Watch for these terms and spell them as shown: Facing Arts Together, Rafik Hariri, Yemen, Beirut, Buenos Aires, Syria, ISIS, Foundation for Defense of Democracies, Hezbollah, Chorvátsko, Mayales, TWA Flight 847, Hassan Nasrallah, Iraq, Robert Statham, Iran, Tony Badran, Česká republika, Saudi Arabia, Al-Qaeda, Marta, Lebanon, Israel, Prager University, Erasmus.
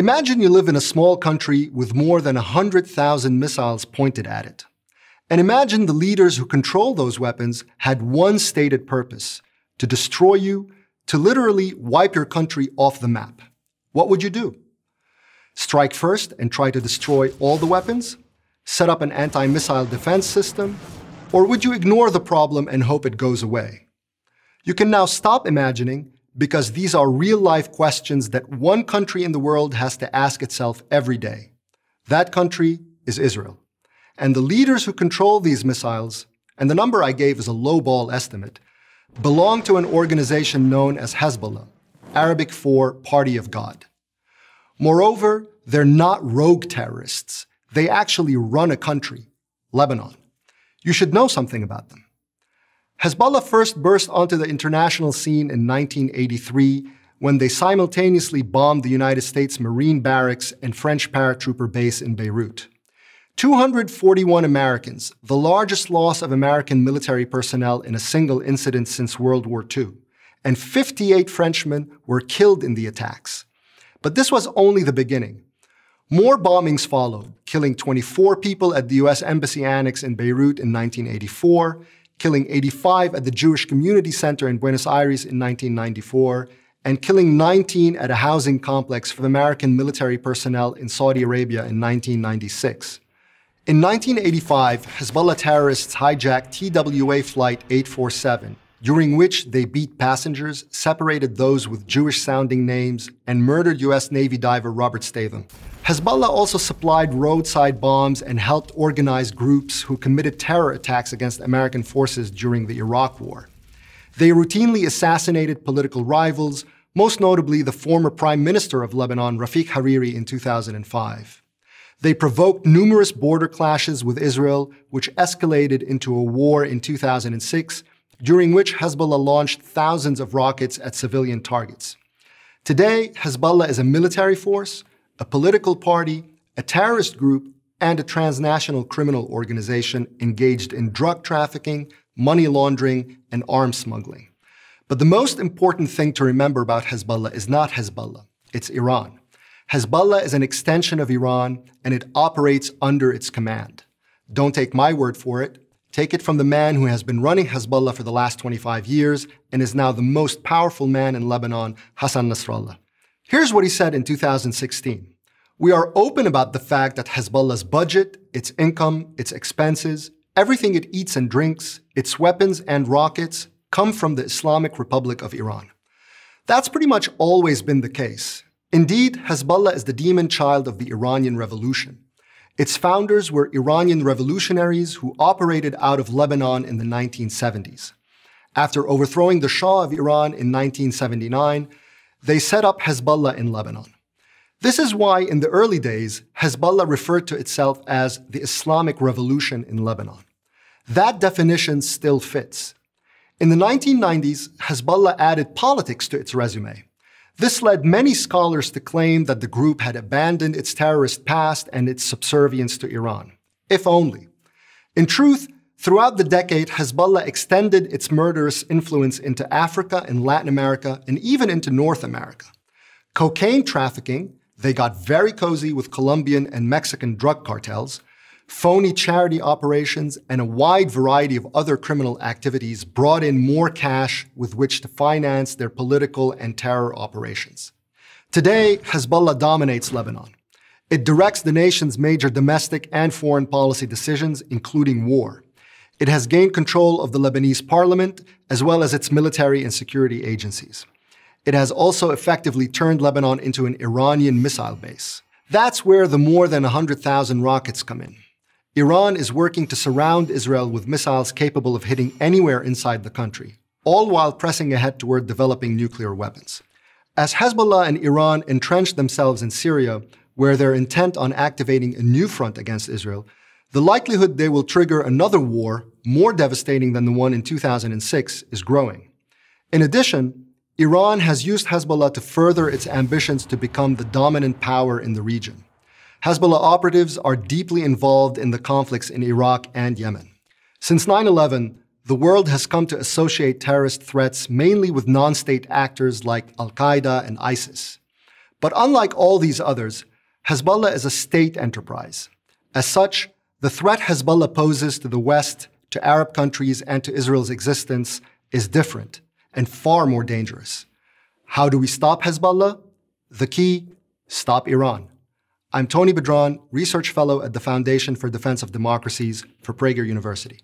Imagine you live in a small country with more than 100,000 missiles pointed at it. And imagine the leaders who control those weapons had one stated purpose: to destroy you, to literally wipe your country off the map. What would you do? Strike first and try to destroy all the weapons? Set up an anti-missile defense system? Or would you ignore the problem and hope it goes away? You can now stop imagining, because these are real-life questions that one country in the world has to ask itself every day. That country is Israel. And the leaders who control these missiles, and the number I gave is a lowball estimate, belong to an organization known as Hezbollah, Arabic for Party of God. Moreover, they're not rogue terrorists. They actually run a country, Lebanon. You should know something about them. Hezbollah first burst onto the international scene in 1983 when they simultaneously bombed the United States Marine barracks and French paratrooper base in Beirut. 241 Americans, the largest loss of American military personnel in a single incident since World War II, and 58 Frenchmen were killed in the attacks. But this was only the beginning. More bombings followed, killing 24 people at the U.S. Embassy Annex in Beirut in 1984, killing 85 at the Jewish Community Center in Buenos Aires in 1994, and killing 19 at a housing complex for American military personnel in Saudi Arabia in 1996. In 1985, Hezbollah terrorists hijacked TWA Flight 847, during which they beat passengers, separated those with Jewish-sounding names, and murdered U.S. Navy diver Robert Statham. Hezbollah also supplied roadside bombs and helped organize groups who committed terror attacks against American forces during the Iraq War. They routinely assassinated political rivals, most notably the former Prime Minister of Lebanon, Rafik Hariri, in 2005. They provoked numerous border clashes with Israel, which escalated into a war in 2006, during which Hezbollah launched thousands of rockets at civilian targets. Today, Hezbollah is a military force, a political party, a terrorist group, and a transnational criminal organization engaged in drug trafficking, money laundering, and arms smuggling. But the most important thing to remember about Hezbollah is not Hezbollah, it's Iran. Hezbollah is an extension of Iran, and it operates under its command. Don't take my word for it. Take it from the man who has been running Hezbollah for the last 25 years and is now the most powerful man in Lebanon, Hassan Nasrallah. Here's what he said in 2016. "We are open about the fact that Hezbollah's budget, its income, its expenses, everything it eats and drinks, its weapons and rockets, come from the Islamic Republic of Iran." That's pretty much always been the case. Indeed, Hezbollah is the demon child of the Iranian Revolution. Its founders were Iranian revolutionaries who operated out of Lebanon in the 1970s. After overthrowing the Shah of Iran in 1979, they set up Hezbollah in Lebanon. This is why, in the early days, Hezbollah referred to itself as the Islamic Revolution in Lebanon. That definition still fits. In the 1990s, Hezbollah added politics to its resume. This led many scholars to claim that the group had abandoned its terrorist past and its subservience to Iran. If only. In truth, throughout the decade, Hezbollah extended its murderous influence into Africa and Latin America and even into North America. Cocaine trafficking, they got very cozy with Colombian and Mexican drug cartels, phony charity operations, and a wide variety of other criminal activities brought in more cash with which to finance their political and terror operations. Today, Hezbollah dominates Lebanon. It directs the nation's major domestic and foreign policy decisions, including war. It has gained control of the Lebanese parliament, as well as its military and security agencies. It has also effectively turned Lebanon into an Iranian missile base. That's where the more than 100,000 rockets come in. Iran is working to surround Israel with missiles capable of hitting anywhere inside the country, all while pressing ahead toward developing nuclear weapons. As Hezbollah and Iran entrenched themselves in Syria, where they're intent on activating a new front against Israel, the likelihood they will trigger another war, more devastating than the one in 2006, is growing. In addition, Iran has used Hezbollah to further its ambitions to become the dominant power in the region. Hezbollah operatives are deeply involved in the conflicts in Iraq and Yemen. Since 9/11, the world has come to associate terrorist threats mainly with non-state actors like Al-Qaeda and ISIS. But unlike all these others, Hezbollah is a state enterprise. As such, the threat Hezbollah poses to the West, to Arab countries, and to Israel's existence is different and far more dangerous. How do we stop Hezbollah? The key, stop Iran. I'm Tony Badran, Research Fellow at the Foundation for Defense of Democracies for Prager University.